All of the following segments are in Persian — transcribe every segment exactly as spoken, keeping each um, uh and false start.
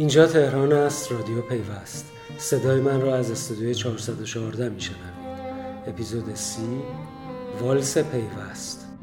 اینجا تهران است، رادیو پیوست. صدای من را از استودیوی چهارصد و چهارده میشنوید. اپیزود سی، والس پیوست.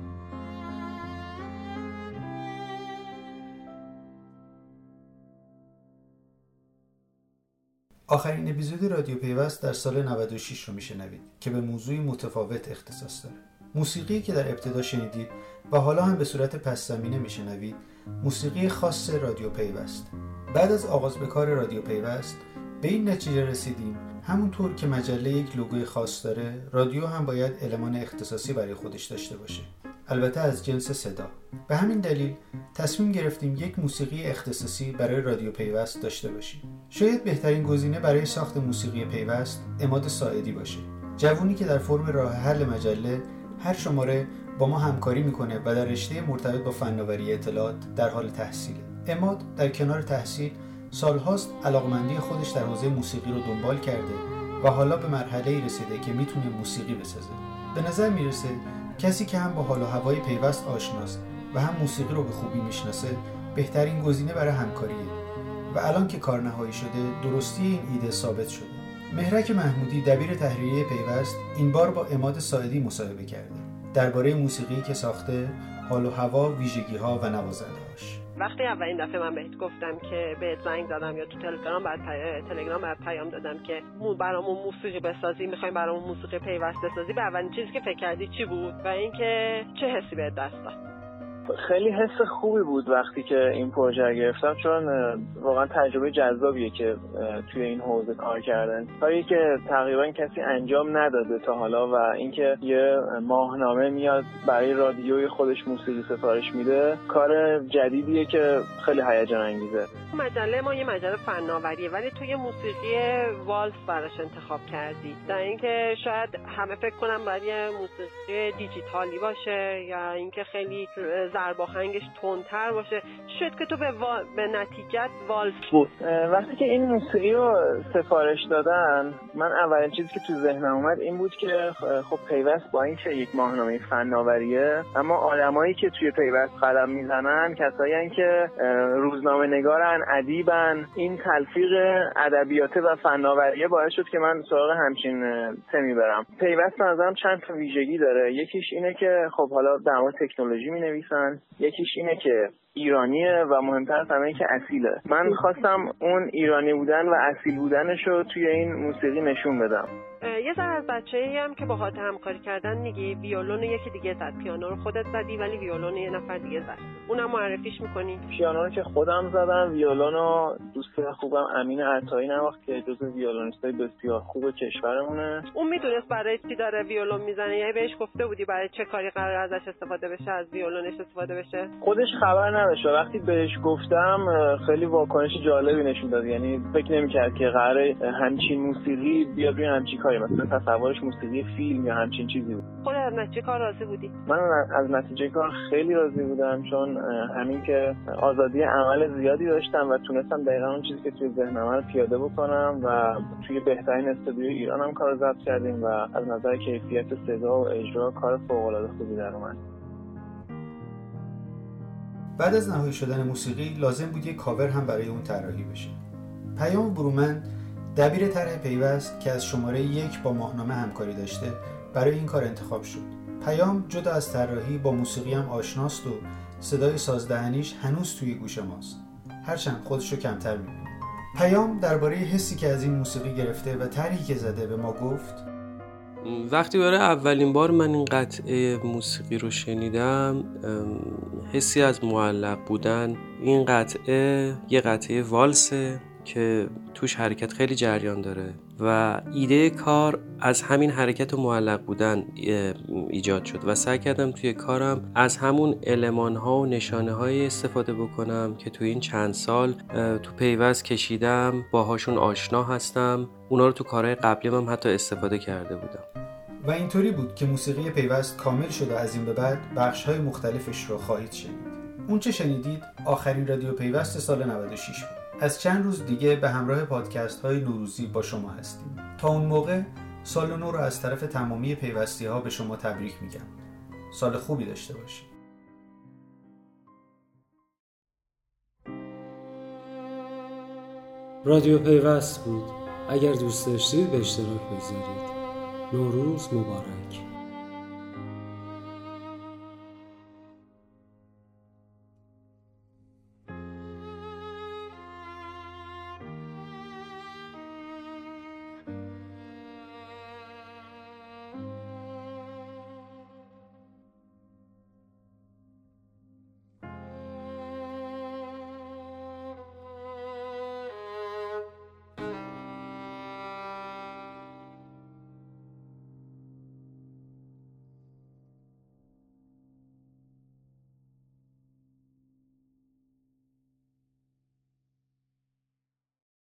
آخرین اپیزود رادیو پیوست در سال نود و شش رو میشنوید که به موضوعی متفاوت اختصاص داره. موسیقی که در ابتدا شنیدید و حالا هم به صورت پس زمینه میشنوید، موسیقی خاص رادیو پیوست. بعد از آغاز به کار رادیو پیوست به این نتیجه رسیدیم همونطور که مجله یک لوگوی خاص داره، رادیو هم باید المان اختصاصی برای خودش داشته باشه، البته از جنس صدا. به همین دلیل تصمیم گرفتیم یک موسیقی اختصاصی برای رادیو پیوست داشته باشیم. شاید بهترین گزینه برای ساخت موسیقی پیوست عماد ساعدی باشه، جوونی که در فرم راه حل مجله هر شماره با ما همکاری میکنه و در رشته مرتبط با فناوری اطلاعات در حال تحصیله. عماد در کنار تحصیل سالهاست علاقمندی خودش در حوزه موسیقی رو دنبال کرده و حالا به مرحله‌ای رسیده که میتونه موسیقی بسازه. به نظر میرسه کسی که هم با حال و هوای پیوست آشناست و هم موسیقی رو به خوبی میشناسه بهترین گزینه برای همکاریه و الان که کار نهایی شده درستی این ایده ثابت شده. مهرداد محمودی دبیر تحریریه پیوست این بار با عماد ساعدی مصاحبه کرده درباره موسیقی که ساخته، حال و هوا، ویژگی‌ها و نوازنده‌هاش. وقتی اولین دفعه من بهت گفتم که بهت زنگ دادم یا تو تلگرام بعد تلگرام بعد پیام دادم که برامون موسیقی بسازی، می‌خوایم برامون موسیقی پیوست بسازی، به اولین چیزی که فکر کردی چی بود و اینکه چه حسی بهت دست داد؟ خیلی حس خوبی بود وقتی که این پروژه رو گرفتم، چون واقعا تجربه جذابیه که توی این حوزه کار کردن، کاری که تقریبا کسی انجام نداده تا حالا، و اینکه یه ماهنامه میاد برای رادیوی خودش موسیقی سفارش میده کار جدیدیه که خیلی هیجان انگیزه. مجله ما یه مجله فناوریه ولی توی موسیقی والس براش انتخاب کردی، در اینکه شاید همه فکر کنم برای موسیقی دیجیتالی باشه یا اینکه خیلی ضرباهنگش تندتر باشه، شد که تو به, وال... به نتیجت والس بود. وقتی که این موسیقی رو سفارش دادن، من اولین چیزی که تو ذهنم اومد این بود که خب پیوست با اینکه یک ماهنامه فناوریه، اما آدمایی که توی پیوست قدم میزنن کسایین که روزنامه نگارن، ادیبن. این تلفیق ادبیات و فناوریه باعث شد که من سراغ همچین تمی برم. پیوست نظرم چند تا ویژگی داره. یکیش اینه که خب حالا در مورد تکنولوژی می‌نویسن، یکیش اینه که ایرانیه و مهمتر از همه که اصیله. من خواستم اون ایرانی بودن و اصیل بودنش رو توی این موسیقی نشون بدم. یه ذره از بچه‌ای هم که باهات همکاری کردن میگی ویولون یکی دیگه زد، پیانو رو خودت زدی ولی ویولون یه نفر دیگه زد، اونم معرفیش می‌کنی؟ پیانو رو که خودم زدم، ویولون رو دوست خوبم امین عطایی نواخت که جزو ویولونیستای بسیار خوب کشورمونه. اون میدونست برای چی داره ویولون میزنه؟ یعنی بهش گفته بودی برای چه کاری قرار ازش استفاده بشه، از ویولونش استفاده بشه؟ خودش خبر نداشت. وقتی بهش گفتم خیلی واکنش جالبی نشون داد، یعنی فکر نمی‌کرد که قراره همچین موسیقی بیاد روی همچین کاری، مثلا تصورش موسیقی فیلم یا همچین چیزی بود. خودت از نتیجه کار راضی بودی؟ من از نتیجه کار خیلی راضی بودم، چون همین که آزادی عمل زیادی داشتم و تونستم دقیقاً اون چیزی که توی ذهنم رو پیاده بکنم و توی بهترین استودیو ایران هم کار ضبط کردیم و از نظر کیفیت صدا و اجرا کار فوق‌العاده خوبی در اومد. بعد از نهایی شدن موسیقی لازم بود یک کاور هم برای اون طراحی بشه. پیام برومند دبیر طرح پیوست که از شماره یک با ماهنامه همکاری داشته برای این کار انتخاب شد. پیام جدا از طراحی با موسیقی هم آشناست و صدای سازدهنیش هنوز توی گوش ماست، هرچند خودشو کمتر می‌بینه. پیام درباره حسی که از این موسیقی گرفته و طرحی که زده به ما گفت: وقتی برای اولین بار من این قطعه موسیقی رو شنیدم، حسی از معلق بودن. این قطعه یه قطعه والسه که توش حرکت خیلی جریان داره و ایده کار از همین حرکت و معلق بودن ایجاد شد و سعی کردم توی کارم از همون المان‌ها و نشانه‌های استفاده بکنم که توی این چند سال تو پیوست کشیدم، باهاشون آشنا هستم، اونا رو تو کارهای قبلیم هم حتی استفاده کرده بودم. و اینطوری بود که موسیقی پیوست کامل شد و از این به بعد بخش‌های مختلفش رو خواهید شنید. اون چه شنیدید آخرین رادیو پیوست سال نود و شش بود. از چند روز دیگه به همراه پادکست های نوروزی با شما هستیم. تا اون موقع سال نو رو از طرف تمامی پیوستی ها به شما تبریک میگم. سال خوبی داشته باشید. رادیو پیوست بود. اگر دوست داشتید به اشتراک بگذارید. نوروز مبارک.